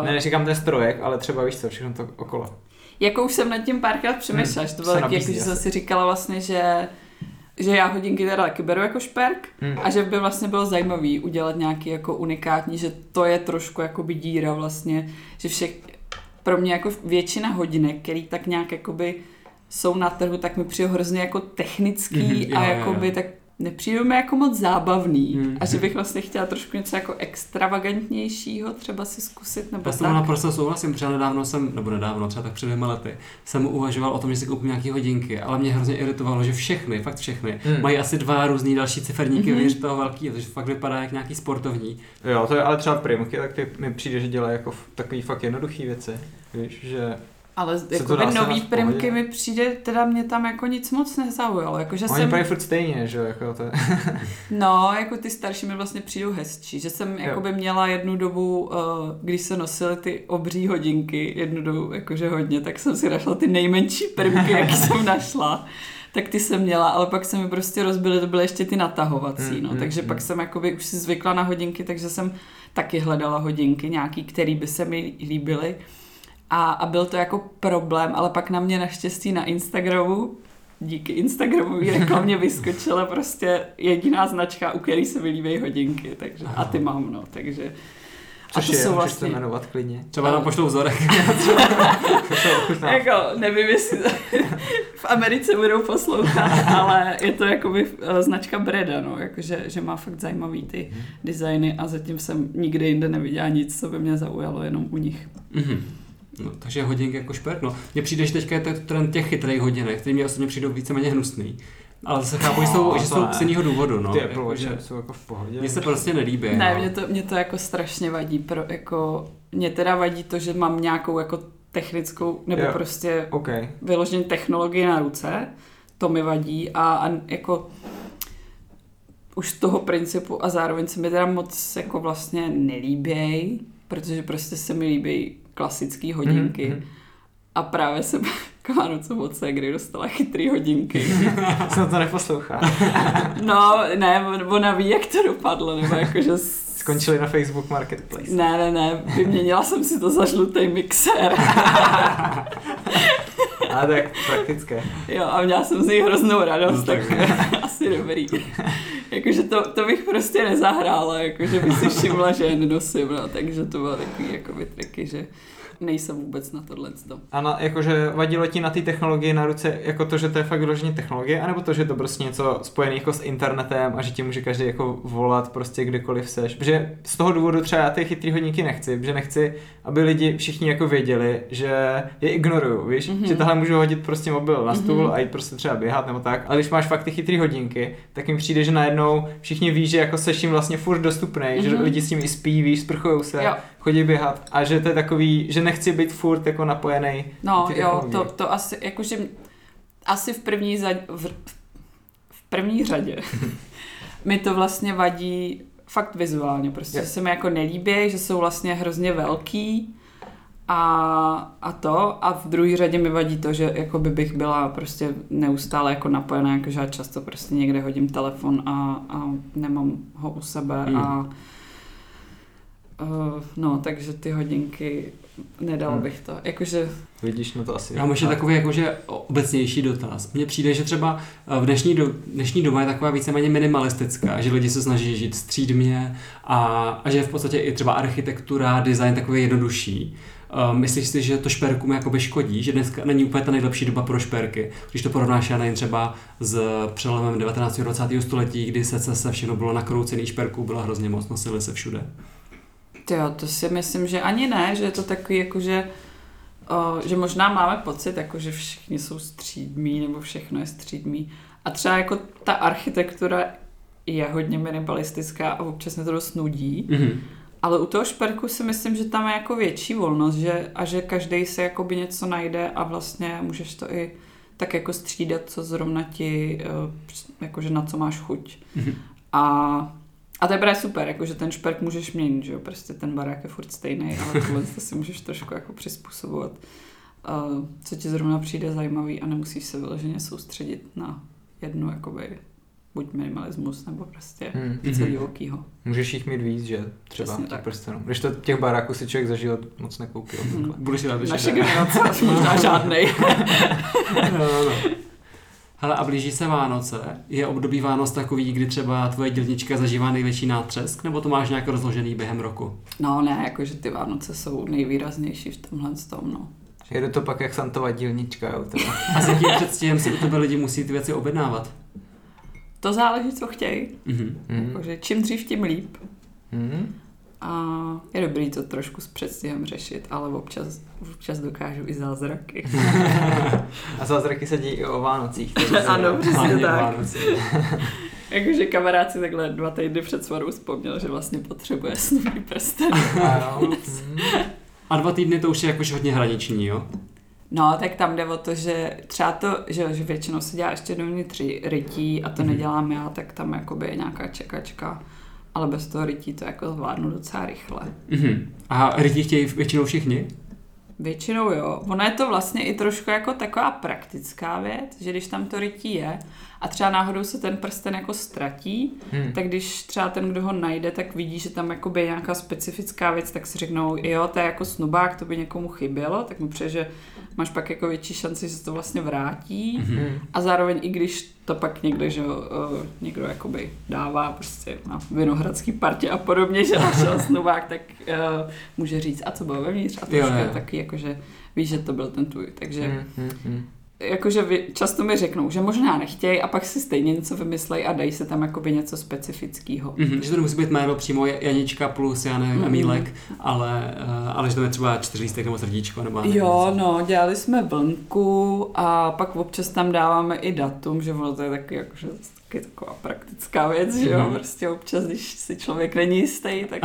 Neříkám ten strojek, ale třeba víš co, všechno to okolo. Jako už jsem nad tím párkrát přemýšlela, že to bylo taky, jako, že jsem si říkala vlastně, že já hodinky teda taky beru jako šperk a že by vlastně bylo zajímavý udělat nějaký jako unikátní, že to je trošku jakoby díra vlastně, že všech, pro mě jako většina hodinek, který tak nějak jakoby jsou na trhu, tak mi přijde hrozně jako technický a jakoby tak nepřijde mi jako moc zábavný a že bych vlastně chtěla trošku něco jako extravagantnějšího třeba si zkusit nebo tak. Já s tomu naprosto souhlasím, třeba třeba tak před 2 lety jsem uvažoval o tom, že si koupím nějaké hodinky, ale mě hrozně iritovalo, že všechny, mají asi 2 různý další ciferníky věř toho velký, takže fakt vypadá jak nějaký sportovní. Jo, to je ale třeba primky, tak ty mi přijde, že dělají jako takový fakt jednoduchý věci, víš, že... Ale jako by nový primky mi přijde, teda mě tam jako nic moc nezaujalo. Jako, že oni jsem... furt stejně, že jako to je... No, jako ty starší mi vlastně přijdou hezčí, že jsem jako by měla jednu dobu, když se nosily ty obří hodinky, jednu dobu jakože hodně, tak jsem si našla ty nejmenší primky, jak jsem našla. Tak ty jsem měla, ale pak se mi prostě rozbily, to byly ještě ty natahovací, no, takže pak jsem jakoby už si zvykla na hodinky, takže jsem taky hledala hodinky nějaký, který by se mi líbily. A byl to jako problém, ale pak na mě naštěstí na Instagramu, díky Instagramový reklamě vyskočila prostě jediná značka, u které se vylíbějí hodinky, takže a ty mám, no, takže... Což a to je, jsou vlastně... to jmenovat klidně. Třeba nám pošlou vzorek. Jako, nevím, jestli v Americe budou poslouchat, ale je to jakoby značka Breda, no, jakože, že má fakt zajímavý ty designy a zatím jsem nikde jinde neviděla nic, co by mě zaujalo, jenom u nich. No, takže hodinky jako šperk, no. Mně přijde, že teďka je to trend těch chytrých hodinek, který mě osobně přijdou víceméně hnusný. Ale se chápu, že jsou z jiného důvodu, no. Ty Apple Watch jsou jako v pohodě. Mně se prostě nelíbí. Ne, no. mě to jako strašně vadí, mě teda vadí to, že mám nějakou jako technickou, nebo prostě vyloženou technologii na ruce, to mi vadí a jako... už toho principu a zároveň se mi teda moc jako vlastně nelíbí, protože prostě se mi líbí klasické hodinky. A právě jsem k Vánocům od ségry dostala chytrý hodinky. Jsem to neposlouchá. No, ne, ona ví, jak to dopadlo, nebo jakože skončili na Facebook Marketplace. Ne, vyměnila jsem si to za žlutý mixér. A tak praktické. Jo, a měla jsem z něj hroznou radost, tak asi dobrý. Jakože to bych prostě nezahrála, jakože bych si všimla, že je nenosím, no, takže to bylo takový jakoby triky, že nejsem vůbec na tohleto. A na, jakože vadilo ti na té technologii na ruce, jako to, že to je fakt vyloženě technologie, anebo to, že to prostě něco spojené jako s internetem a že ti může každý jako volat prostě kdykoliv seš. Protože z toho důvodu třeba já ty chytrý hodinky nechci, protože nechci, aby lidi všichni jako věděli, že je ignoruju, víš, že tahle můžu hodit prostě mobil na stůl a jít prostě třeba běhat nebo tak. Ale když máš fakt ty chytrý hodinky, tak jim přijde, že najednou všichni ví, že jako seš jim vlastně furt dostupný, že lidi s tím i spí, víš, sprchujou se, chodí běhat a že to je takový, že nechci být furt jako napojený. No jo, to asi, jakože asi v první řadě mi to vlastně vadí fakt vizuálně, prostě se mi jako nelíbí, že jsou vlastně hrozně velký a v druhý řadě mi vadí to, že jako bych byla prostě neustále jako napojená, jakože já často prostě někde hodím telefon a nemám ho u sebe a no, takže ty hodinky nedal bych to. Jakože... Vidíš, no to asi... Já mám ještě takový jakože obecnější dotaz. Mně přijde, že třeba v dnešní doba je taková víceméně minimalistická, že lidi se snaží žít střídmě a že je v podstatě i třeba architektura, design takový jednodušší. Myslíš si, že to šperkům jakoby škodí? Že dneska není úplně ta nejlepší doba pro šperky? Když to porovnáš, já nevím, třeba s přelomem 19. a 20. století, kdy se všechno bylo nakroucený, šperků bylo hrozně moc, nosili se všude. Jo, to si myslím, že ani ne, že je to takový, jakože, že možná máme pocit, jakože všichni jsou střídmí, nebo všechno je střídmí. A třeba jako ta architektura je hodně minimalistická a občas mě to dost nudí, ale u toho šperku si myslím, že tam je jako větší volnost, že každej se jakoby něco najde a vlastně můžeš to i tak jako střídat, co zrovna ti, jakože na co máš chuť. A to je právě super, jakože ten šperk můžeš měnit, že jo, prostě ten barák je furt stejný, ale tohle to si můžeš trošku jako přizpůsobovat, co ti zrovna přijde zajímavý a nemusíš se vyloženě soustředit na jednu, jakoby, buď minimalismus, nebo prostě něco divokýho. Můžeš jich mít víc, že třeba těch prstenů. Když to těch baráků si člověk za život moc nekoupil. Budu si rád, že naše generace až možná žádnej. No. Hele, a blíží se Vánoce. Je období Vánoc takový, kdy třeba tvoje dělnička zažívá největší nátřesk, nebo to máš nějak rozložený během roku? No ne, jakože ty Vánoce jsou nejvýraznější v tomhle tom, no. Jedu to pak jak Santova dílnička, jo. A s jakým předstihem si u tebe lidi musí ty věci objednávat? To záleží, co chtějí. Jakože čím dřív, tím líp. A je dobrý to trošku s předstihem řešit, ale občas dokážu i zázraky. A zázraky se dějí i o Vánocích. Ano, přesně tak. Jakože kamarád si takhle 2 týdny před svatbou vzpomněl, že vlastně potřebuje snubý prsten. A 2 týdny to už je jakož hodně hraniční, jo? No, tak tam jde o to, že třeba to, že většinou se dělá ještě dovnitř rytí a to nedělám já, tak tam jakoby je nějaká čekačka. Ale bez toho rytí to jako zvládnu docela rychle. A rytí chtějí většinou všichni? Většinou jo. Ono je to vlastně i trošku jako taková praktická věc, že když tam to rytí je a třeba náhodou se ten prsten jako ztratí, tak když třeba ten, kdo ho najde, tak vidí, že tam jakoby je nějaká specifická věc, tak si řeknou, jo, to je jako snubák, to by někomu chybělo, tak mi přijde, že máš pak jako větší šanci, že se to vlastně vrátí a zároveň i když to pak někde, že někdo jakoby dává prostě na vinohradský partě a podobně, že našel snubák, tak může říct, a co bylo vevnitř a trošku taky jakože víš, že to byl ten tvůj, takže jakože často mi řeknou, že možná nechtějí a pak si stejně něco vymyslejí a dají se tam jakoby něco specifického. Takže to nemusí být jméno přímo Janička plus Janek a Mílek, ale že tam je třeba 4 lístek nebo srdíčko nebo něco. Jo, no, dělali jsme vlnku a pak občas tam dáváme i datum, že ono to je taky jakože taková praktická věc, že jo, prostě občas, když si člověk není jistý, tak...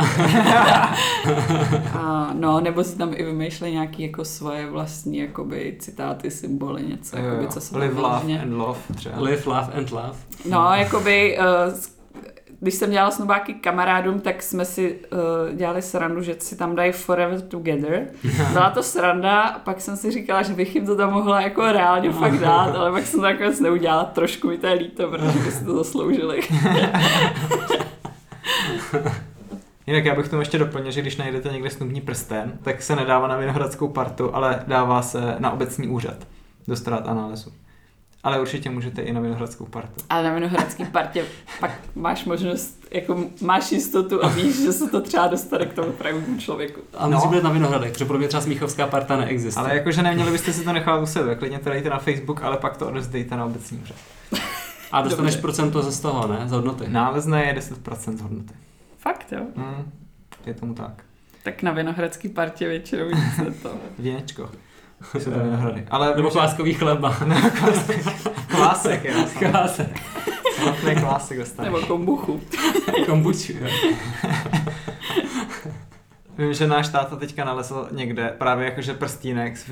A no, nebo si tam i vymýšlej nějaký jako svoje vlastní jakoby citáty, symboly, něco, jakoby, co se... Live, love and love, třeba. Live, love and love. No, jakoby, když jsem dělala snubáky kamarádům, tak jsme si dělali srandu, že si tam dají forever together. Byla to sranda, pak jsem si říkala, že bych jim to tam mohla jako reálně fakt dát, ale pak jsem to nakonec neudělala, trošku mi to je líto, protože by si to zasloužili. Jinak já bych tomu ještě doplnil, že když najdete někde snubní prsten, tak se nedává na Vinohradskou partu, ale dává se na obecní úřad do ztrát a nálezu. Ale určitě můžete i na Vinohradskou partu. Ale na Vinohradské partě pak máš možnost, jako máš jistotu a víš, že se to třeba dostane k tomu pravdivým člověku. A musí být na Vinohradech, protože pro mě třeba Smíchovská parta neexistuje. Ale jakože neměli byste si to nechat u sebe, klidně to dejte na Facebook, ale pak to odevzdejte na obecní úřad. A dostaneš dobře procento ze z toho, ne? Z hodnoty. Nálezné je 10% z hodnoty. Fakt, jo? Mm, je tomu tak. Tak na Vinohradské partě většinou jste to. Věnečko. Jsou to Vinohrady. Ale nebo kláskový chleba. Nebo klásek, jo. Klásek. Samotný klásek dostaneš. Nebo kombuchu. Kombuchu, jo. Vím, že náš táta teďka nalezl někde právě jakože prstínek s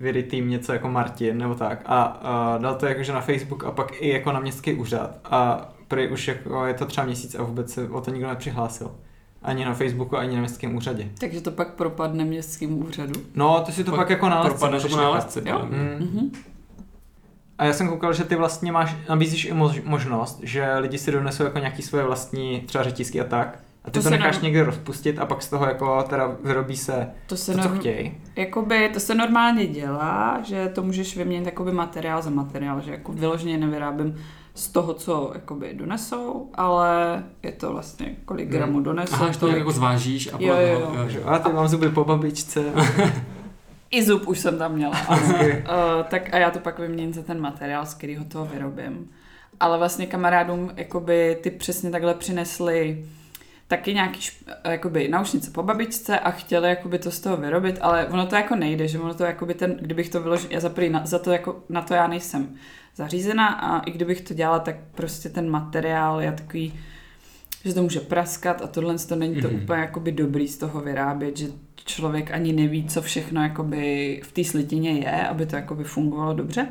vyrytým něco jako Martin nebo tak a dal to jakože na Facebook a pak i jako na městský úřad a prý už jako je to třeba měsíc a vůbec se o to nikdo nepřihlásil. Ani na Facebooku, ani na městském úřadě. Takže to pak propadne městskému úřadu? No, to si to pak jako nálezce. Propadne to nálezce, jo. Mm. A já jsem koukal, že ty vlastně máš, nabízíš i možnost, že lidi si donesou jako nějaký svoje vlastní třeba řetízky a tak. A ty to necháš někde rozpustit a pak z toho jako teda vyrobí se to co chtějí. Jakoby to se normálně dělá, že to můžeš vyměnit jakoby materiál za materiál, že jako vyloženě nevyrábím z toho, co jakoby donesou, ale je to vlastně kolik gramů donesou. Aha, to jako zvážíš a podle toho. A ty mám zuby po babičce. I zub už jsem tam měla. Tak a já to pak vyměním za ten materiál, z kterého toho vyrobím. Ale vlastně kamarádům jakoby ty přesně takhle přinesli taky nějaký jakoby náušnice po babičce a chtěli jakoby to z toho vyrobit, ale ono to jako nejde, že ono to jakoby ten, kdybych to vyložil, já za to jako na to já nejsem zařízená a i kdybych to dělala, tak prostě ten materiál je takový, že to může praskat a tohle to není to úplně jakoby dobrý z toho vyrábět, že člověk ani neví, co všechno jakoby v té slitině je, aby to jakoby fungovalo dobře.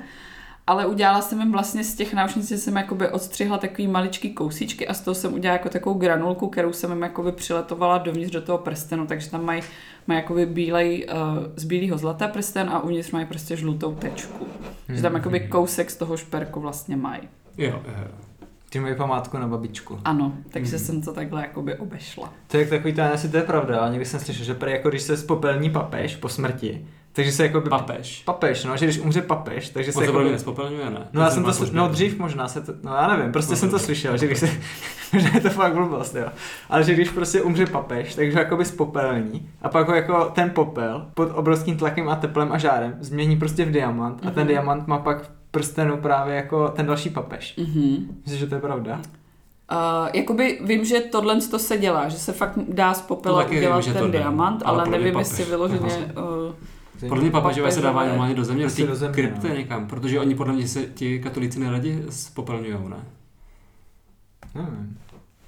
Ale udělala jsem jim vlastně z těch náušnic, že jsem jakoby odstřihla takový maličký kousíčky a z toho jsem udělala jako takovou granulku, kterou jsem jim jakoby přiletovala dovnitř do toho prstenu, takže tam mají jakoby z bílého zlata prsten a uvnitř mají prostě žlutou tečku. Že tam jakoby kousek z toho šperku vlastně mají. Jo. Ty mají památku na babičku. Ano, takže jsem to takhle jakoby obešla. To je takový, to asi to je pravda, ale někdy jsem slyšel, že jako když se spopelní papež po smrti, takže se jako papež. Papež, no, že když umře papež, takže se jako spopelňuje, ne? No, já jsem to no dřív možná se to, no já nevím, prostě jsem to slyšel, že když se možná je to fakt blbost, jo. Ale že když prostě umře papež, takže jakoby spopelní a pak jako ten popel pod obrovským tlakem a teplem a žárem změní prostě v diamant a ten diamant má pak prstenu právě jako ten další papež. Myslíš, že to je pravda? Jakoby vím, že tohle to se dělá, že se fakt dá z popela udělat ten diamant, ale nevím, jestli vyloženě. Podle mě papežové se dávají normálně do země, do té krypty někam, protože oni podle mě se ti katolíci neradi spopelňujou, ne? Nevím.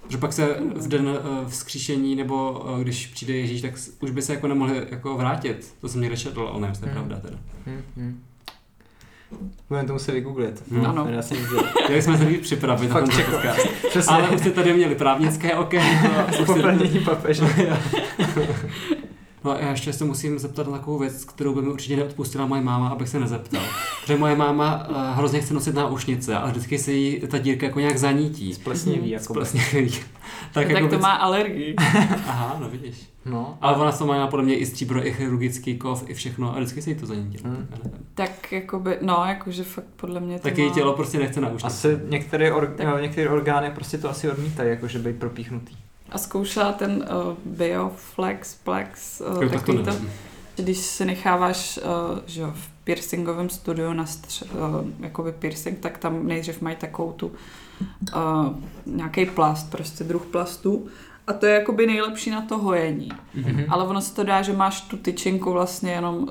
Protože pak se v den vzkříšení, nebo když přijde Ježíš, tak už by se jako nemohli jako vrátit. To jsem někde četl, ale nevím, to je pravda teda. Budeme to muset vygooglit. Ano. Jak jsme se měli připravit na ten podcast. Ale už jste tady měli právnické okénko. Popelnění papeže. No a já ještě se musím zeptat na takovou věc, kterou by mi určitě neodpustila moje máma, abych se nezeptal. Protože moje máma hrozně chce nosit náušnice a vždycky se jí ta dírka jako nějak zanítí. Splesniví. Tak to má alergii. Aha, no vidíš. No. Ale ona to má podle mě i stříbro, i chirurgický kov, i všechno a vždycky se jí to zanítilo. Tak jakoby, no jakože fakt podle mě to tak má... její tělo prostě nechce náušnice. Asi některé, některé orgány prostě to asi odmítají, jakože být propíchnutý. A zkoušela ten Bioflex, takový to, když se necháváš že v piercingovém studiu na jakoby piercing, tak tam nejdřív mají takovou tu nějaký plast, prostě druh plastu a to je jakoby nejlepší na to hojení. Ale ono se to dá, že máš tu tyčinku vlastně jenom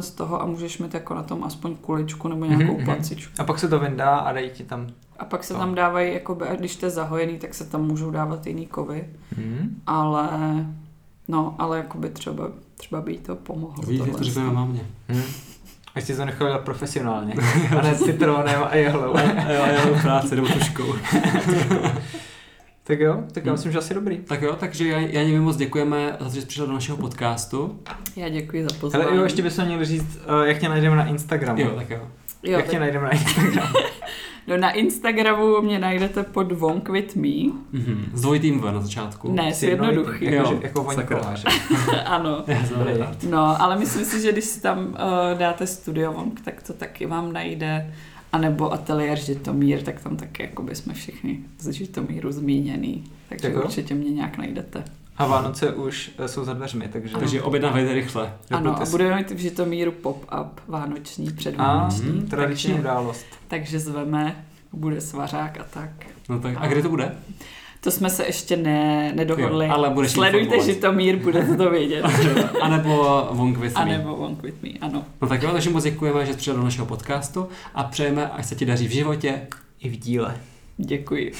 z toho a můžeš mít jako na tom aspoň kuličku nebo nějakou placičku. A pak se to vyndá a dají ti tam... A pak se tam dávají, jakoby, a když to je zahojený, tak se tam můžou dávat jiný kovy. Ale, no, ale jakoby třeba by jí to pomohlo. Vidíte, to říkám na mě. Až jsi to nechal dělat profesionálně. A ne citronem a jehlou. A jehlou práci, nebo tuškou. Tak jo, tak já myslím, že asi dobrý. Tak jo, takže Janě moc děkujeme za to, že jsi přišla do našeho podcastu. Já děkuji za pozvání. Ale jo, ještě bychom měli říct, jak tě najdeme na Instagramu. Jo, tak jo. Jak tě najdeme na Instagramu? No, na Instagramu mě najdete pod Vonk with me. Mm-hmm. S dvojitým V na začátku. Ne, s jednoduchým. Jako Voňková. Ano. No, ale myslím si, že když tam dáte studio Vonk, tak to taky vám najde. A nebo ateliér Žitomír, tak tam taky jakoby jsme všichni z Žitomíru zmíněný. Takže děkuju. Určitě mě nějak najdete. A Vánoce už jsou za dveřmi, takže objednávejte rychle. Ano, a budeme mít v Žitomíru pop-up vánoční, předvánoční. Tradiční událost. Takže zveme, bude svařák a tak. No tak a kde to bude? To jsme se ještě nedohodli. Jo, ale sledujte Žitomír, budete to vědět. A nebo Vonk with me. A nebo Vonk with me, ano. No tak jo, takže moc děkujeme, že přišel do našeho podcastu a přejeme, ať se ti daří v životě i v díle. Děkuji.